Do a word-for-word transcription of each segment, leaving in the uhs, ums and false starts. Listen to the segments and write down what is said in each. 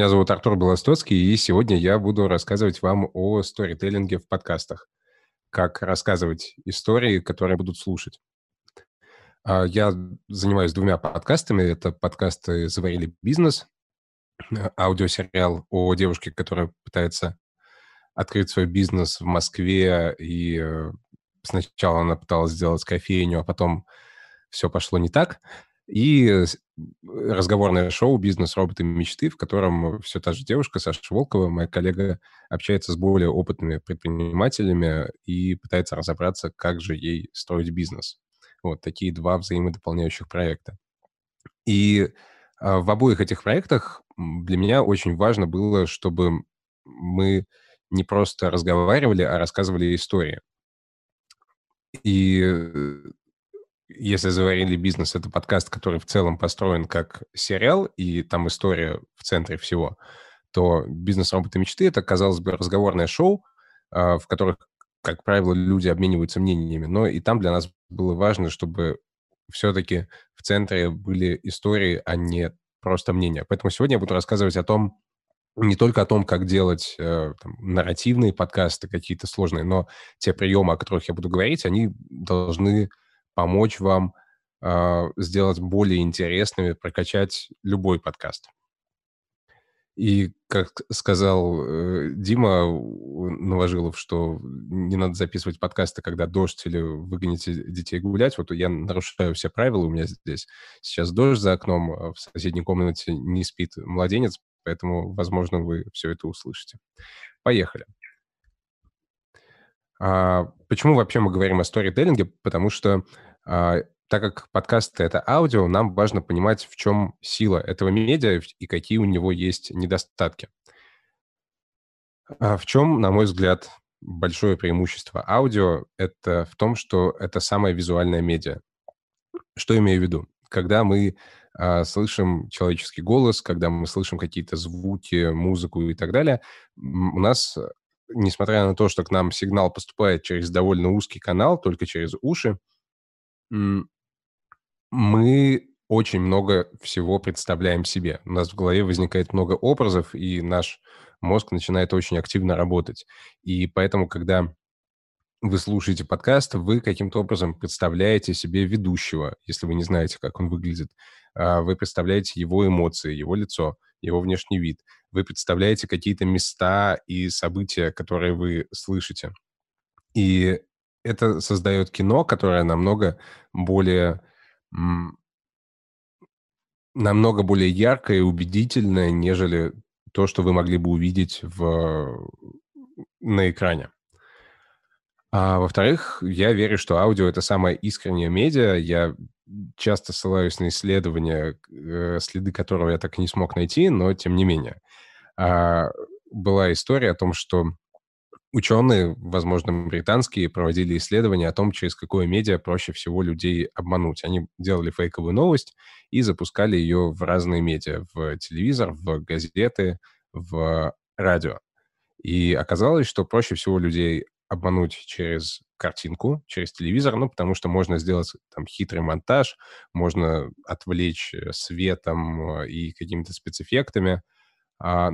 Меня зовут Артур Белостоцкий, и сегодня я буду рассказывать вам о сторителлинге в подкастах. Как рассказывать истории, которые будут слушать. Я занимаюсь двумя подкастами. Это подкасты «Заварили бизнес», аудиосериал о девушке, которая пытается открыть свой бизнес в Москве. И сначала она пыталась сделать кофейню, а потом все пошло не так. И разговорное шоу «Бизнес-роботы мечты», в котором все та же девушка, Саша Волкова, моя коллега, общается с более опытными предпринимателями и пытается разобраться, как же ей строить бизнес. Вот такие два взаимодополняющих проекта. И в обоих этих проектах для меня очень важно было, чтобы мы не просто разговаривали, а рассказывали истории. И... Если «Заварили бизнес» — это подкаст, который в целом построен как сериал, и там история в центре всего, то «Бизнес-роботы мечты» — это, казалось бы, разговорное шоу, в которых, как правило, люди обмениваются мнениями. Но и там для нас было важно, чтобы все-таки в центре были истории, а не просто мнения. Поэтому сегодня я буду рассказывать о том, не только о том, как делать э, там, нарративные подкасты какие-то сложные, но те приемы, о которых я буду говорить, они должны... помочь вам э, сделать более интересными, прокачать любой подкаст. И, как сказал э, Дима Новожилов, что не надо записывать подкасты, когда дождь или выгоните детей гулять. Вот я нарушаю все правила, у меня здесь сейчас дождь за окном, а в соседней комнате не спит младенец, поэтому, возможно, вы все это услышите. Поехали. А, почему вообще мы говорим о сторителлинге? Потому что... А, так как подкасты — это аудио, нам важно понимать, в чем сила этого медиа и какие у него есть недостатки. А в чем, на мой взгляд, большое преимущество аудио — это в том, что это самое визуальное медиа. Что имею в виду? Когда мы а, слышим человеческий голос, когда мы слышим какие-то звуки, музыку и так далее, у нас... Несмотря на то, что к нам сигнал поступает через довольно узкий канал, только через уши, мы очень много всего представляем себе. У нас в голове возникает много образов, и наш мозг начинает очень активно работать. И поэтому, когда вы слушаете подкаст, вы каким-то образом представляете себе ведущего, если вы не знаете, как он выглядит. Вы представляете его эмоции, его лицо, его внешний вид. Вы представляете какие-то места и события, которые вы слышите. И это создает кино, которое намного более, намного более яркое и убедительное, нежели то, что вы могли бы увидеть в, на экране. А во-вторых, я верю, что аудио — это самое искреннее медиа. Я часто ссылаюсь на исследования, следы которого я так и не смог найти, но тем не менее. А, была история о том, что ученые, возможно, британские, проводили исследования о том, через какое медиа проще всего людей обмануть. Они делали фейковую новость и запускали ее в разные медиа, в телевизор, в газеты, в радио. И оказалось, что проще всего людей обмануть через картинку, через телевизор, ну, потому что можно сделать там хитрый монтаж, можно отвлечь светом и какими-то спецэффектами. А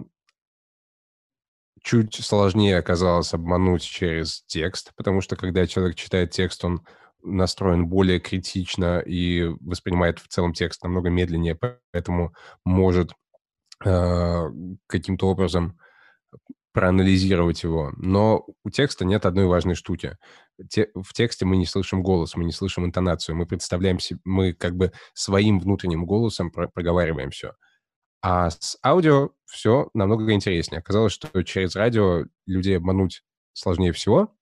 чуть сложнее оказалось обмануть через текст, потому что, когда человек читает текст, он настроен более критично и воспринимает в целом текст намного медленнее, поэтому может э, каким-то образом... проанализировать его. Но у текста нет одной важной штуки. Те, в тексте мы не слышим голос, мы не слышим интонацию, мы представляем себе, мы как бы своим внутренним голосом про, проговариваем все. А с аудио все намного интереснее. Оказалось, что через радио людей обмануть сложнее всего.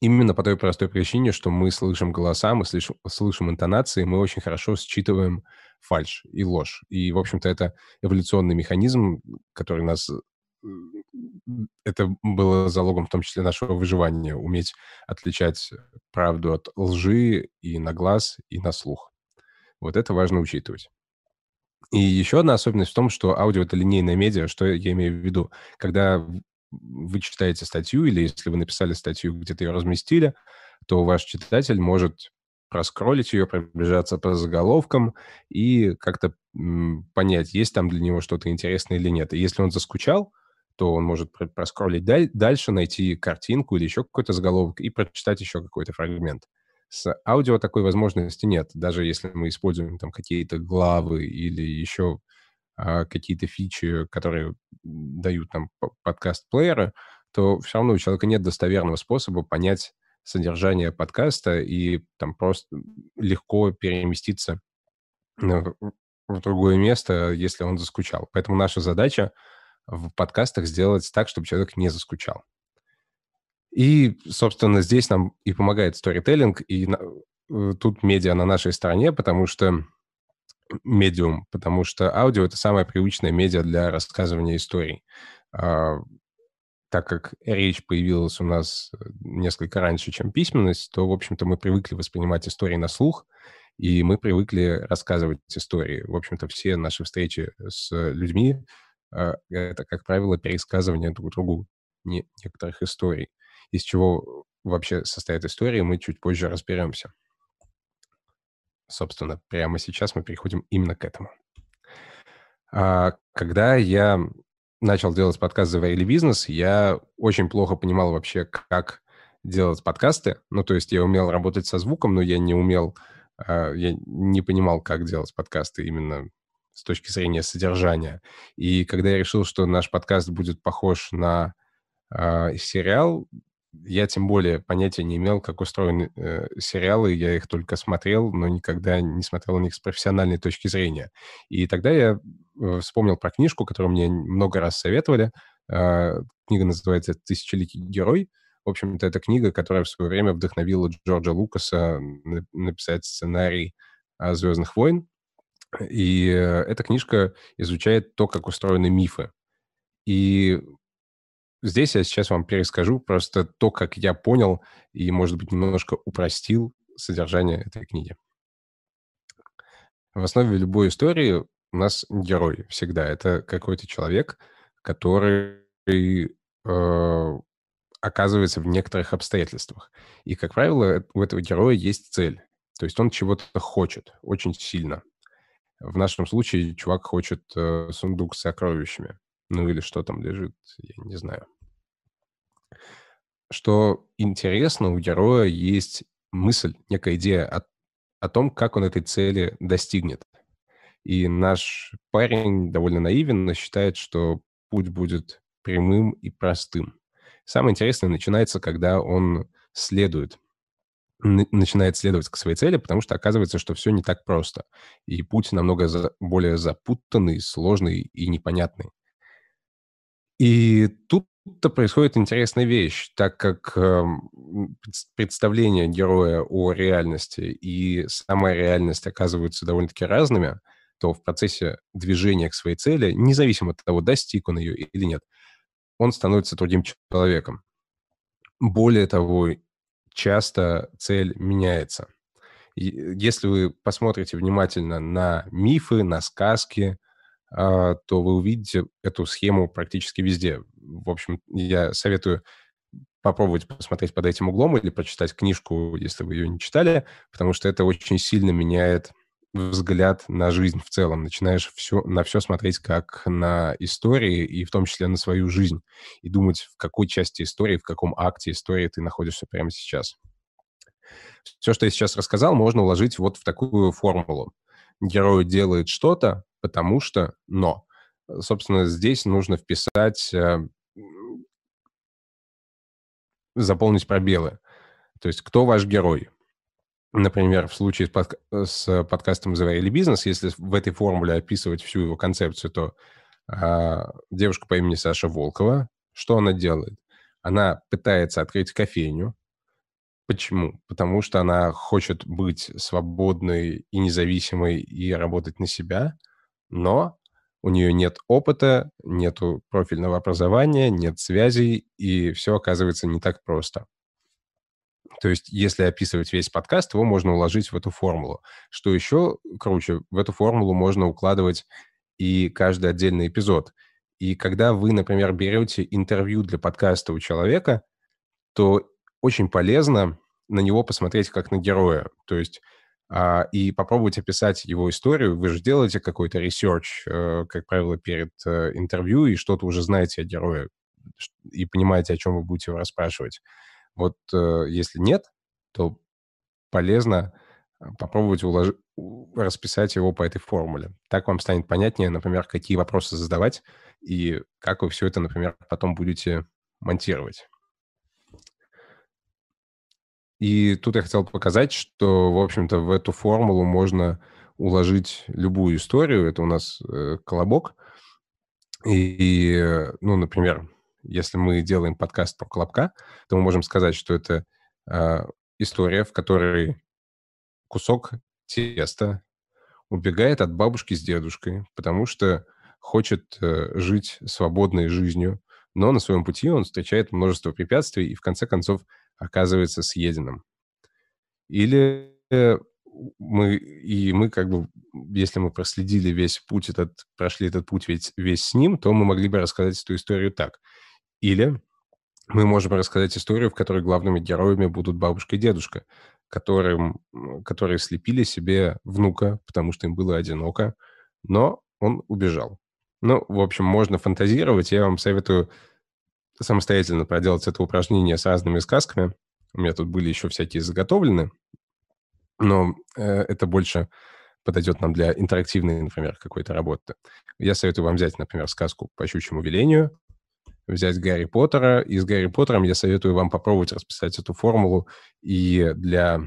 Именно по той простой причине, что мы слышим голоса, мы слышим, слышим интонации, мы очень хорошо считываем фальшь и ложь. И, в общем-то, это эволюционный механизм, который нас... Это было залогом, в том числе, нашего выживания, уметь отличать правду от лжи и на глаз, и на слух. Вот это важно учитывать. И еще одна особенность в том, что аудио — это линейное медиа, что я имею в виду. Когда вы читаете статью, или если вы написали статью, где-то ее разместили, то ваш читатель может проскроллить ее, пробежаться по заголовкам и как-то понять, есть там для него что-то интересное или нет. И если он заскучал, то он может проскроллить дальше, найти картинку или еще какой-то заголовок и прочитать еще какой-то фрагмент. С аудио такой возможности нет. Даже если мы используем там какие-то главы или еще а, какие-то фичи, которые дают там подкаст-плееры, то все равно у человека нет достоверного способа понять содержание подкаста и там просто легко переместиться в другое место, если он заскучал. Поэтому наша задача в подкастах сделать так, чтобы человек не заскучал. И, собственно, здесь нам и помогает сторителлинг, и на... тут медиа на нашей стороне, потому что медиум, потому что аудио — это самое привычное медиа для рассказывания историй. А, так как речь появилась у нас несколько раньше, чем письменность, то, в общем-то, мы привыкли воспринимать истории на слух, и мы привыкли рассказывать истории. В общем-то, все наши встречи с людьми а, — это, как правило, пересказывание друг другу не... некоторых историй. Из чего вообще состоят истории, мы чуть позже разберемся. Собственно, прямо сейчас мы переходим именно к этому. А, когда я начал делать подкаст «Заварили бизнес», я очень плохо понимал вообще, как делать подкасты. Ну, то есть я умел работать со звуком, но я не умел, а, я не понимал, как делать подкасты именно с точки зрения содержания. И когда я решил, что наш подкаст будет похож на а, сериал, я тем более понятия не имел, как устроены э, сериалы, я их только смотрел, но никогда не смотрел на них с профессиональной точки зрения. И тогда я вспомнил про книжку, которую мне много раз советовали. Э, книга называется «Тысячеликий герой». В общем-то, это книга, которая в свое время вдохновила Джорджа Лукаса написать сценарий «Звездных войн». И э, эта книжка изучает то, как устроены мифы. И здесь я сейчас вам перескажу просто то, как я понял и, может быть, немножко упростил содержание этой книги. В основе любой истории у нас герой всегда. Это какой-то человек, который э, оказывается в некоторых обстоятельствах. И, как правило, у этого героя есть цель. То есть он чего-то хочет очень сильно. В нашем случае чувак хочет э, сундук с сокровищами. Ну или что там лежит, я не знаю. Что интересно, у героя есть мысль, некая идея о, о том, как он этой цели достигнет. И наш парень довольно наивен, считает, что путь будет прямым и простым. Самое интересное начинается, когда он следует, начинает следовать к своей цели, потому что оказывается, что все не так просто. И путь намного за, более запутанный, сложный и непонятный. И тут-то происходит интересная вещь, так как э, представления героя о реальности и сама реальность оказываются довольно-таки разными, то в процессе движения к своей цели, независимо от того, достиг он ее или нет, он становится другим человеком. Более того, часто цель меняется. Если вы посмотрите внимательно на мифы, на сказки, то вы увидите эту схему практически везде. В общем, я советую попробовать посмотреть под этим углом или прочитать книжку, если вы ее не читали, потому что это очень сильно меняет взгляд на жизнь в целом. Начинаешь все, на все смотреть как на истории, и в том числе на свою жизнь, и думать, в какой части истории, в каком акте истории ты находишься прямо сейчас. Все, что я сейчас рассказал, можно уложить вот в такую формулу. Герой делает что-то, потому что, но. Собственно, здесь нужно вписать, э, заполнить пробелы. То есть, кто ваш герой? Например, в случае с, подка- с подкастом «Заварили бизнес», если в этой формуле описывать всю его концепцию, то э, девушка по имени Саша Волкова, что она делает? Она пытается открыть кофейню. Почему? Потому что она хочет быть свободной и независимой и работать на себя, но у нее нет опыта, нет профильного образования, нет связей, и все оказывается не так просто. То есть, если описывать весь подкаст, его можно уложить в эту формулу. Что еще круче, в эту формулу можно укладывать и каждый отдельный эпизод. И когда вы, например, берете интервью для подкаста у человека, то очень полезно на него посмотреть как на героя. То есть и попробовать описать его историю. Вы же делаете какой-то ресерч, как правило, перед интервью, и что-то уже знаете о герое, и понимаете, о чем вы будете его расспрашивать. Вот если нет, то полезно попробовать улож... расписать его по этой формуле. Так вам станет понятнее, например, какие вопросы задавать, и как вы все это, например, потом будете монтировать. И тут я хотел показать, что, в общем-то, в эту формулу можно уложить любую историю. Это у нас э, колобок. И, э, ну, например, если мы делаем подкаст про колобка, то мы можем сказать, что это э, история, в которой кусок теста убегает от бабушки с дедушкой, потому что хочет э, жить свободной жизнью, но на своем пути он встречает множество препятствий и, в конце концов, оказывается съеденным. Или мы, и мы как бы, если мы проследили весь путь, этот, прошли этот путь весь, весь с ним, то мы могли бы рассказать эту историю так. Или мы можем рассказать историю, в которой главными героями будут бабушка и дедушка, которым, которые слепили себе внука, потому что им было одиноко, но он убежал. Ну, в общем, можно фантазировать. Я вам советую самостоятельно проделать это упражнение с разными сказками. У меня тут были еще всякие заготовлены, но э, это больше подойдет нам для интерактивной, например, какой-то работы. Я советую вам взять, например, сказку «По щучьему велению», взять Гарри Поттера, и с Гарри Поттером я советую вам попробовать расписать эту формулу. И для...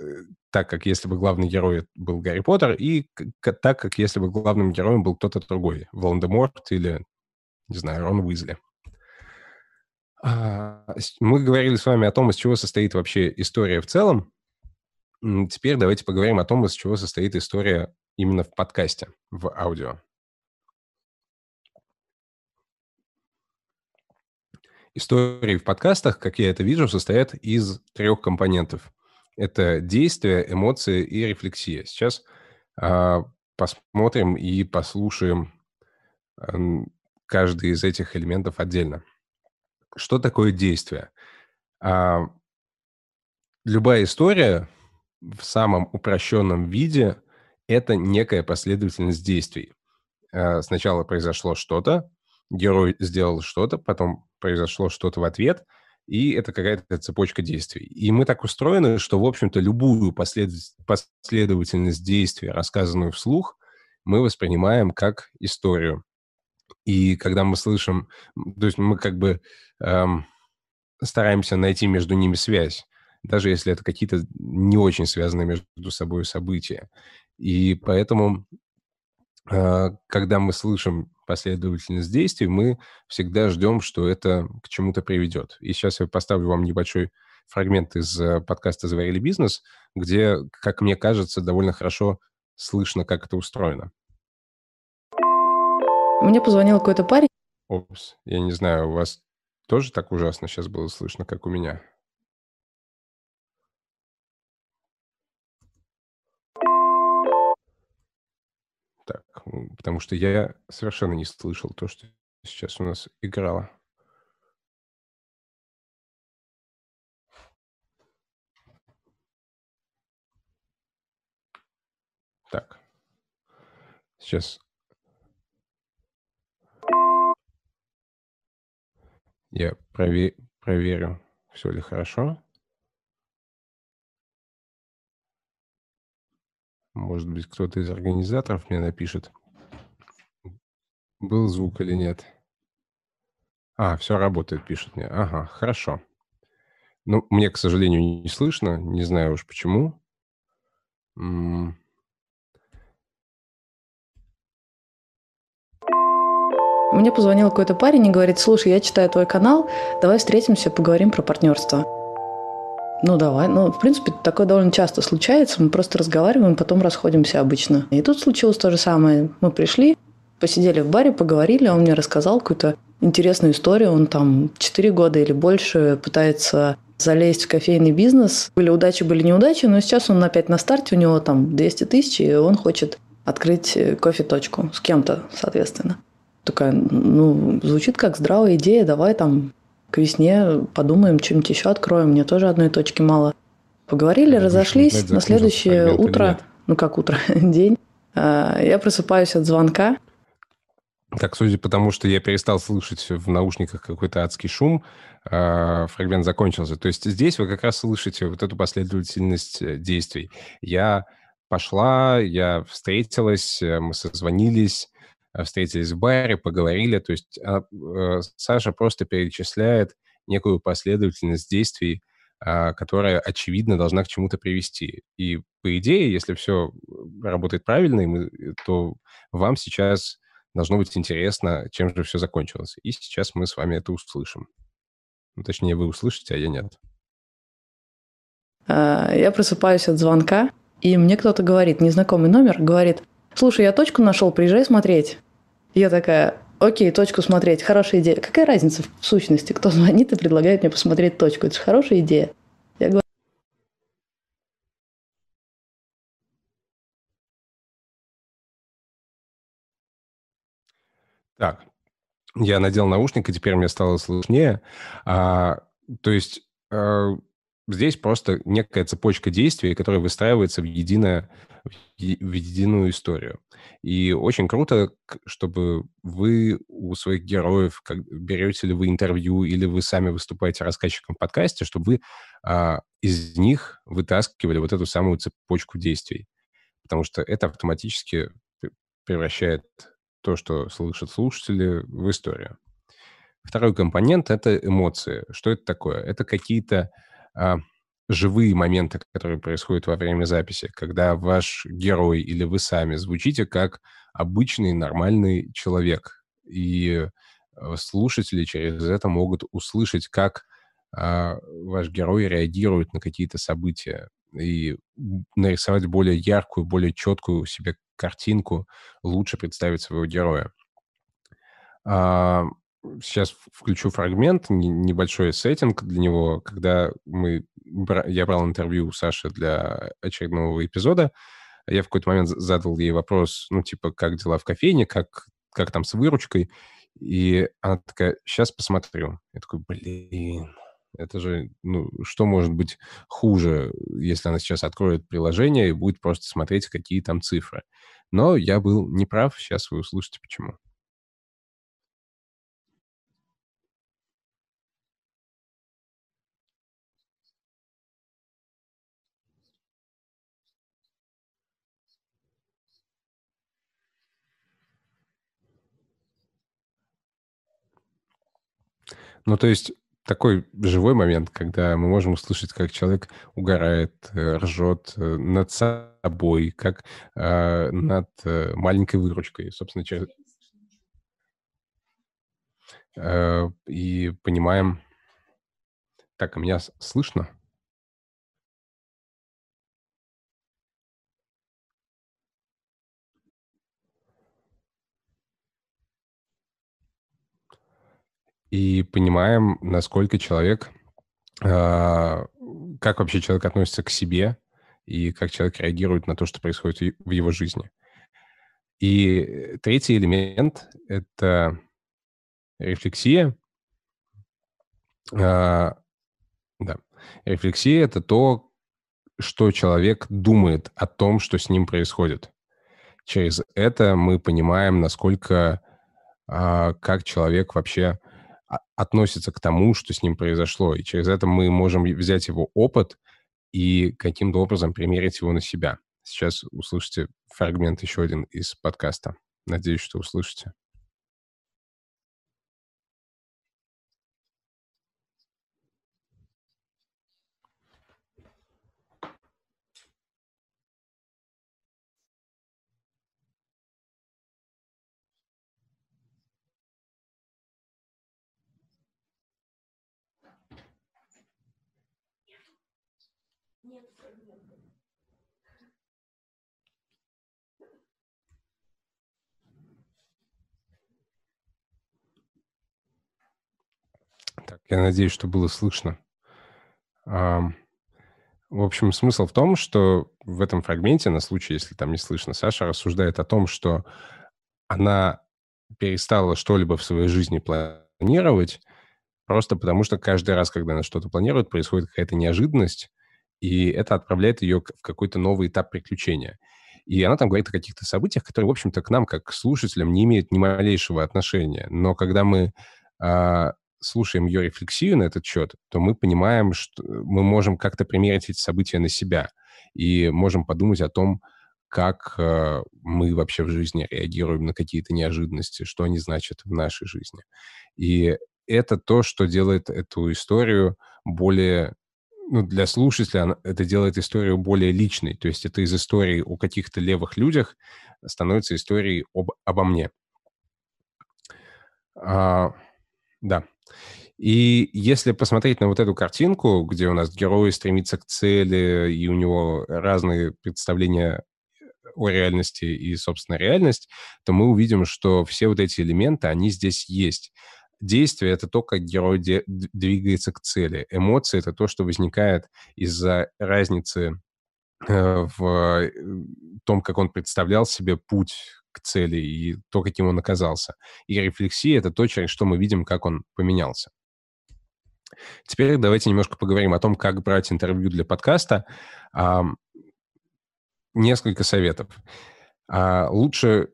Э, так, как если бы главный герой был Гарри Поттер, и к- так, как если бы главным героем был кто-то другой, Волан-де-Морт или, не знаю, Рон Уизли. Мы говорили с вами о том, из чего состоит вообще история в целом. Теперь давайте поговорим о том, из чего состоит история именно в подкасте, в аудио. Истории в подкастах, как я это вижу, состоят из трех компонентов. Это действия, эмоции и рефлексия. Сейчас а, посмотрим и послушаем каждый из этих элементов отдельно. Что такое действие? А, любая история в самом упрощенном виде – это некая последовательность действий. А, сначала произошло что-то, герой сделал что-то, потом произошло что-то в ответ, и это какая-то цепочка действий. И мы так устроены, что, в общем-то, любую послед... последовательность действий, рассказанную вслух, мы воспринимаем как историю. И когда мы слышим, то есть мы как бы эм, стараемся найти между ними связь, даже если это какие-то не очень связанные между собой события. И поэтому, э, когда мы слышим последовательность действий, мы всегда ждем, что это к чему-то приведет. И сейчас я поставлю вам небольшой фрагмент из подкаста «Заварили бизнес», где, как мне кажется, довольно хорошо слышно, как это устроено. Мне позвонил какой-то парень. Опс, я не знаю, у вас тоже так ужасно сейчас было слышно, как у меня? Так, потому что я совершенно не слышал то, что сейчас у нас играло. Так, сейчас... Я провер... проверю, все ли хорошо. Может быть, кто-то из организаторов мне напишет, был звук или нет. А, все работает, пишет мне. Ага, хорошо. Ну, мне, к сожалению, не слышно. Не знаю уж почему. М- Мне позвонил какой-то парень и говорит: слушай, я читаю твой канал, давай встретимся, поговорим про партнерство. Ну, давай. Ну, в принципе, такое довольно часто случается. Мы просто разговариваем, потом расходимся обычно. И тут случилось то же самое. Мы пришли, посидели в баре, поговорили, он мне рассказал какую-то интересную историю. Он там четыре года или больше пытается залезть в кофейный бизнес. Были удачи, были неудачи, но сейчас он опять на старте, у него там двести тысяч, и он хочет открыть кофе-точку с кем-то, соответственно. Такая, ну, звучит как здравая идея, давай там к весне подумаем, что-нибудь еще откроем, мне тоже одной точки мало. Поговорили, я разошлись. Думаю, на следующее утро, ну как утро, день, я просыпаюсь от звонка. Так, судя по тому, что я перестал слышать в наушниках какой-то адский шум, фрагмент закончился. То есть здесь вы как раз слышите вот эту последовательность действий. Я пошла, я встретилась, мы созвонились, встретились в баре, поговорили. То есть Саша просто перечисляет некую последовательность действий, которая, очевидно, должна к чему-то привести. И по идее, если все работает правильно, то вам сейчас должно быть интересно, чем же все закончилось. И сейчас мы с вами это услышим. Ну, точнее, вы услышите, а я нет. Я просыпаюсь от звонка, и мне кто-то говорит, незнакомый номер, говорит, слушай, я точку нашел, приезжай смотреть. Я такая, окей, точку смотреть, хорошая идея. Какая разница в сущности, кто звонит и предлагает мне посмотреть точку? Это же хорошая идея. Я говорю, так, я надел наушник, и теперь мне стало слышнее. А, то есть а, здесь просто некая цепочка действий, которая выстраивается в, единое, в единую историю. И очень круто, чтобы вы у своих героев, как, берете ли вы интервью, или вы сами выступаете рассказчиком в подкасте, чтобы вы а, из них вытаскивали вот эту самую цепочку действий. Потому что это автоматически превращает то, что слышат слушатели, в историю. Второй компонент — это эмоции. Что это такое? Это какие-то а, живые моменты, которые происходят во время записи, когда ваш герой или вы сами звучите как обычный нормальный человек. И слушатели через это могут услышать, как а, ваш герой реагирует на какие-то события, и нарисовать более яркую, более четкую себе картинку, лучше представить своего героя. Сейчас включу фрагмент, небольшой сеттинг для него, когда мы, я брал интервью у Саши для очередного эпизода, я в какой-то момент задал ей вопрос, ну, типа, как дела в кофейне, как, как там с выручкой, и она такая, сейчас посмотрю. Я такой, блин, это же, ну, что может быть хуже, если она сейчас откроет приложение и будет просто смотреть, какие там цифры. Но я был неправ, сейчас вы услышите, почему. Ну, то есть такой живой момент, когда мы можем услышать, как человек угорает, ржет над собой, как э, над э, маленькой выручкой, собственно, через... Э, и понимаем... Так, меня слышно? И понимаем, насколько человек, э, как вообще человек относится к себе и как человек реагирует на то, что происходит в его жизни. И третий элемент — это рефлексия. Э, да. Рефлексия — это то, что человек думает о том, что с ним происходит. Через это мы понимаем, насколько, э, как человек вообще относится к тому, что с ним произошло. И через это мы можем взять его опыт и каким-то образом примерить его на себя. Сейчас услышите фрагмент еще один из подкаста. Надеюсь, что услышите. Так, я надеюсь, что было слышно. В общем, смысл в том, что в этом фрагменте, на случай, если там не слышно, Саша рассуждает о том, что она перестала что-либо в своей жизни планировать, просто потому что каждый раз, когда она что-то планирует, происходит какая-то неожиданность, и это отправляет ее в какой-то новый этап приключения. И она там говорит о каких-то событиях, которые, в общем-то, к нам, как к слушателям, не имеют ни малейшего отношения. Но когда мы э, слушаем ее рефлексию на этот счет, то мы понимаем, что мы можем как-то примерить эти события на себя и можем подумать о том, как э, мы вообще в жизни реагируем на какие-то неожиданности, что они значат в нашей жизни. И это то, что делает эту историю более... Ну, для слушателя это делает историю более личной. То есть это из истории о каких-то левых людях становится историей об, обо мне. А, да. И если посмотреть на вот эту картинку, где у нас герой стремится к цели, и у него разные представления о реальности и, собственно, реальность, то мы увидим, что все вот эти элементы, они здесь есть. Действие — это то, как герой де- двигается к цели. Эмоции — это то, что возникает из-за разницы э, в том, как он представлял себе путь к цели и то, каким он оказался. И рефлексия — это то, через что мы видим, как он поменялся. Теперь давайте немножко поговорим о том, как брать интервью для подкаста. А, несколько советов. А, лучше,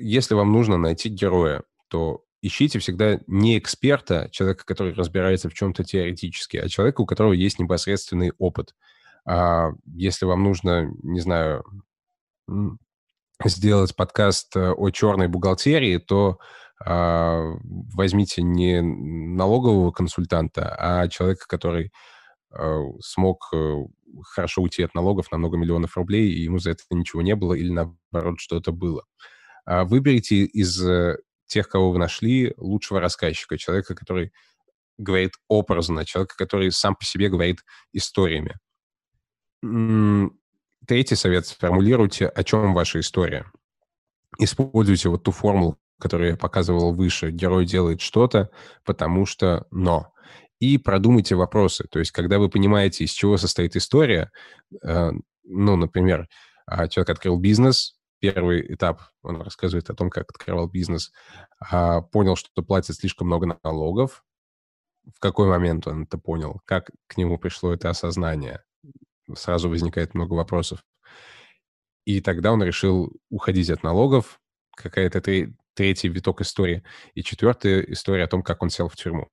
если вам нужно найти героя, то... Ищите всегда не эксперта, человека, который разбирается в чем-то теоретически, а человека, у которого есть непосредственный опыт. А если вам нужно, не знаю, сделать подкаст о черной бухгалтерии, то а, возьмите не налогового консультанта, а человека, который а, смог хорошо уйти от налогов на много миллионов рублей, и ему за это ничего не было, или наоборот, что-то было. А выберите из... тех, кого вы нашли, лучшего рассказчика, человека, который говорит образно, человека, который сам по себе говорит историями. Третий совет. Сформулируйте, о чем ваша история. Используйте вот ту формулу, которую я показывал выше. Герой делает что-то, потому что но. И продумайте вопросы. То есть, когда вы понимаете, из чего состоит история, ну, например, человек открыл бизнес, первый этап, он рассказывает о том, как открывал бизнес, понял, что платит слишком много налогов. В какой момент он это понял? Как к нему пришло это осознание? Сразу возникает много вопросов. И тогда он решил уходить от налогов. Какая-то третий виток истории. И четвертая история о том, как он сел в тюрьму.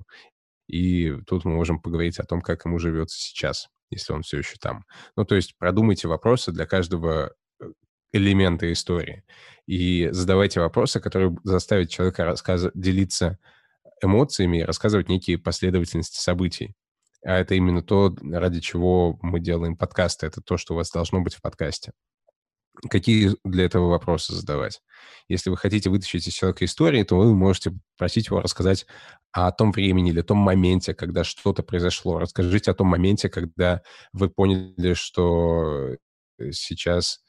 И тут мы можем поговорить о том, как ему живется сейчас, если он все еще там. Ну, то есть продумайте вопросы для каждого элементы истории. И задавайте вопросы, которые заставят человека рассказывать, делиться эмоциями и рассказывать некие последовательности событий. А это именно то, ради чего мы делаем подкасты. Это то, что у вас должно быть в подкасте. Какие для этого вопросы задавать? Если вы хотите вытащить из человека истории, то вы можете просить его рассказать о том времени или о том моменте, когда что-то произошло. Расскажите о том моменте, когда вы поняли, что сейчас...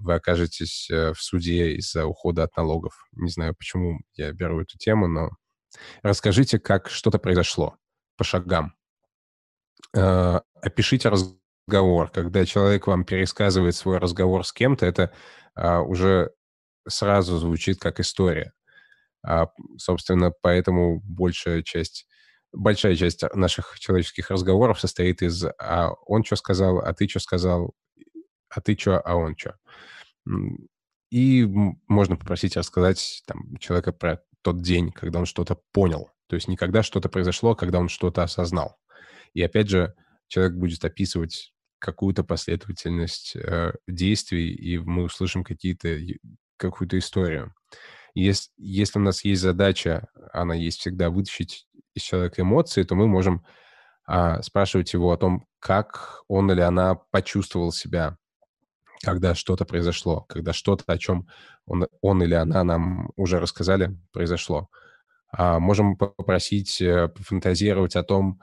вы окажетесь в суде из-за ухода от налогов. Не знаю, почему я беру эту тему, но расскажите, как что-то произошло по шагам. Э-э- опишите разговор. Когда человек вам пересказывает свой разговор с кем-то, это э- уже сразу звучит как история. А, собственно, поэтому большая часть, большая часть наших человеческих разговоров состоит из «а он что сказал?», «а ты что сказал?», «а ты чё?», «а он чё?». И можно попросить рассказать там, человека про тот день, когда он что-то понял. То есть не когда что-то произошло, а когда он что-то осознал. И опять же, человек будет описывать какую-то последовательность э, действий, и мы услышим какие-то, какую-то историю. Если, если у нас есть задача, она есть всегда, вытащить из человека эмоции, то мы можем э, спрашивать его о том, как он или она почувствовал себя, когда что-то произошло, когда что-то, о чем он, он или она нам уже рассказали, произошло. А, можем попросить пофантазировать о том,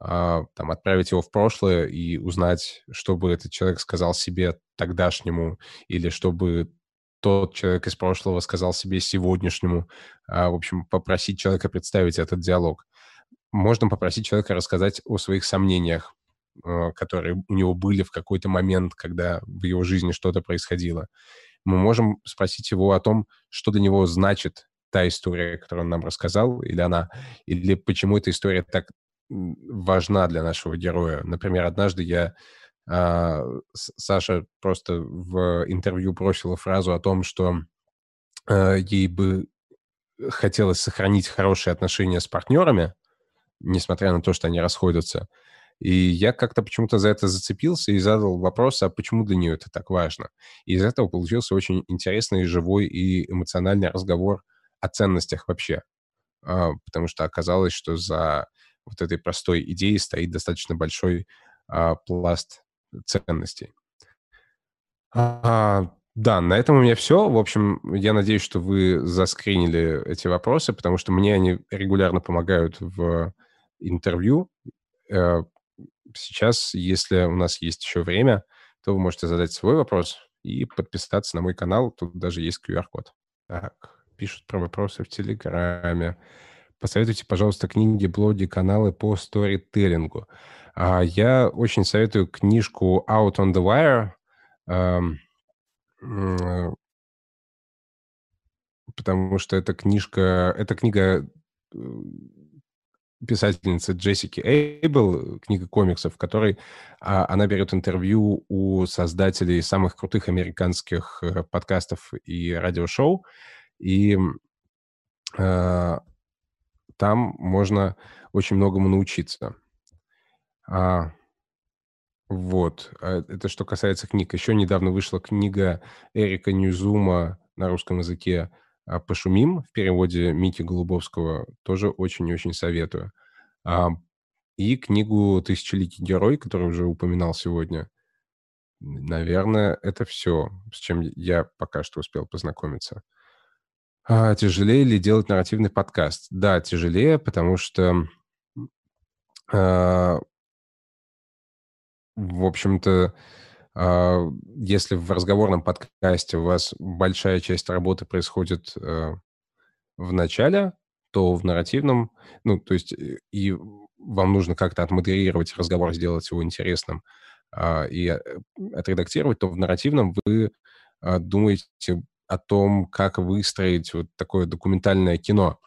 а, там, отправить его в прошлое и узнать, что бы этот человек сказал себе тогдашнему, или что бы тот человек из прошлого сказал себе сегодняшнему. А, в общем, попросить человека представить этот диалог. Можно попросить человека рассказать о своих сомнениях, которые у него были в какой-то момент, когда в его жизни что-то происходило. Мы можем спросить его о том, что для него значит та история, которую он нам рассказал, или она, или почему эта история так важна для нашего героя. Например, однажды я Саша просто в интервью бросила фразу о том, что ей бы хотелось сохранить хорошие отношения с партнерами, несмотря на то, что они расходятся. И я как-то почему-то за это зацепился и задал вопрос, а почему для нее это так важно? И из этого получился очень интересный, живой и эмоциональный разговор о ценностях вообще. Потому что оказалось, что за вот этой простой идеей стоит достаточно большой пласт ценностей. Да, на этом у меня все. В общем, я надеюсь, что вы заскринили эти вопросы, потому что мне они регулярно помогают в интервью. Сейчас, если у нас есть еще время, то вы можете задать свой вопрос и подписаться на мой канал. Тут даже есть ку ар код. Так, пишут про вопросы в Телеграме. Посоветуйте, пожалуйста, книги, блоги, каналы по сторителлингу. Я очень советую книжку Out on the Wire, потому что эта книжка, эта книга писательницы Джессики Эйбел, книга комиксов, в которой она берет интервью у создателей самых крутых американских подкастов и радиошоу, и там можно очень многому научиться. Вот, это что касается книг. Еще недавно вышла книга Эрика Ньюзума на русском языке «Пошумим» в переводе Мики Голубовского. Тоже очень-очень советую. И книгу «Тысячеликий герой», которую уже упоминал сегодня. Наверное, это все, с чем я пока что успел познакомиться. Тяжелее ли делать нарративный подкаст? Да, тяжелее, потому что... В общем-то, если в разговорном подкасте у вас большая часть работы происходит в начале, то в нарративном, ну, то есть и вам нужно как-то отмодерировать разговор, сделать его интересным и отредактировать, то в нарративном вы думаете о том, как выстроить вот такое документальное кино.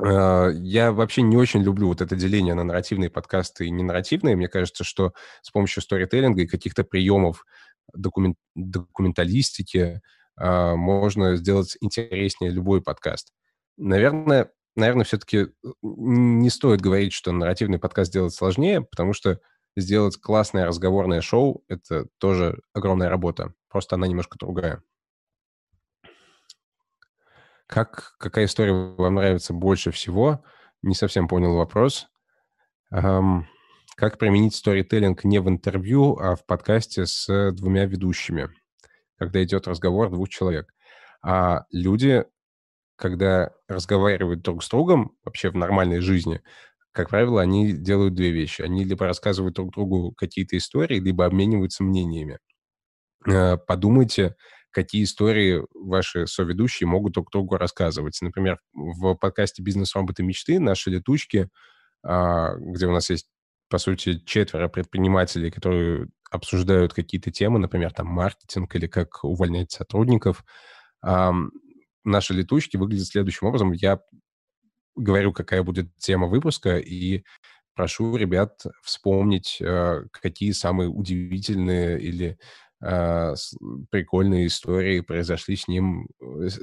Я вообще не очень люблю вот это деление на нарративные подкасты и ненарративные. Мне кажется, что с помощью сторителлинга и каких-то приемов документ... документалистики можно сделать интереснее любой подкаст. Наверное, наверное, все-таки не стоит говорить, что нарративный подкаст делать сложнее, потому что сделать классное разговорное шоу — это тоже огромная работа. Просто она немножко другая. Как, какая история вам нравится больше всего? Не совсем понял вопрос. Эм, как применить сторителлинг не в интервью, а в подкасте с двумя ведущими, когда идет разговор двух человек? А люди, когда разговаривают друг с другом, вообще в нормальной жизни, как правило, они делают две вещи. Они либо рассказывают друг другу какие-то истории, либо обмениваются мнениями. Э, подумайте... какие истории ваши соведущие могут друг другу рассказывать. Например, в подкасте «Бизнес-роботы мечты» наши летучки, где у нас есть, по сути, четверо предпринимателей, которые обсуждают какие-то темы, например, там маркетинг или как увольнять сотрудников, наши летучки выглядят следующим образом. Я говорю, какая будет тема выпуска, и прошу ребят вспомнить, какие самые удивительные или... прикольные истории произошли с ним,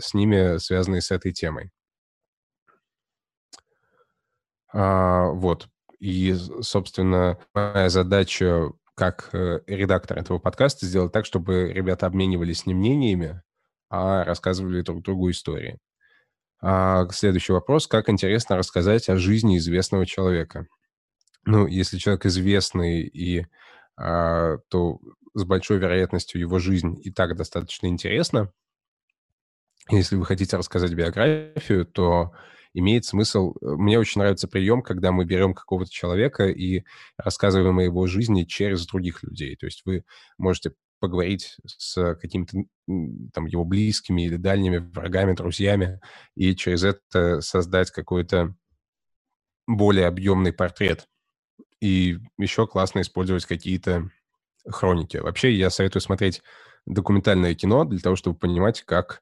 с ними, связанные с этой темой. А, вот. И, собственно, моя задача как редактор этого подкаста сделать так, чтобы ребята обменивались не мнениями, а рассказывали друг другу истории. А, следующий вопрос. Как интересно рассказать о жизни известного человека? Ну, если человек известный, и, а, то... с большой вероятностью его жизнь и так достаточно интересна. Если вы хотите рассказать биографию, то имеет смысл... Мне очень нравится прием, когда мы берем какого-то человека и рассказываем о его жизни через других людей. То есть вы можете поговорить с какими-то там его близкими или дальними врагами, друзьями, и через это создать какой-то более объемный портрет. И еще классно использовать какие-то хроники. Вообще, я советую смотреть документальное кино для того, чтобы понимать, как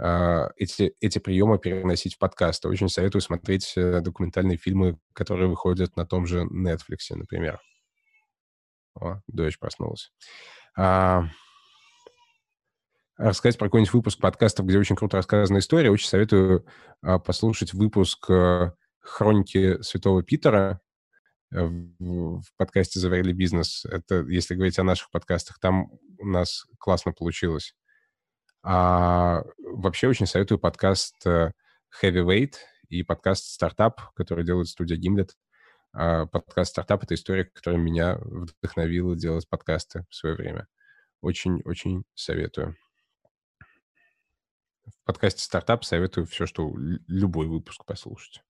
э, эти, эти приемы переносить в подкасты. Очень советую смотреть документальные фильмы, которые выходят на том же Netflix, например. О, дочь проснулась. А, рассказать про какой-нибудь выпуск подкастов, где очень круто рассказана история. Очень советую а, послушать выпуск а, «Хроники святого Питера» в, в подкасте «Заварили бизнес». Это, если говорить о наших подкастах, там у нас классно получилось. А, вообще очень советую подкаст «Heavyweight» и подкаст «Стартап», который делает студия Gimlet. Подкаст «Стартап» — это история, которая меня вдохновила делать подкасты в свое время. Очень-очень советую. В подкасте «Стартап» советую все, что любой выпуск послушать.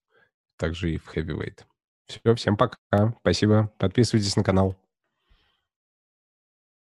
Также и в «Heavyweight». Все, всем пока. Спасибо. Подписывайтесь на канал.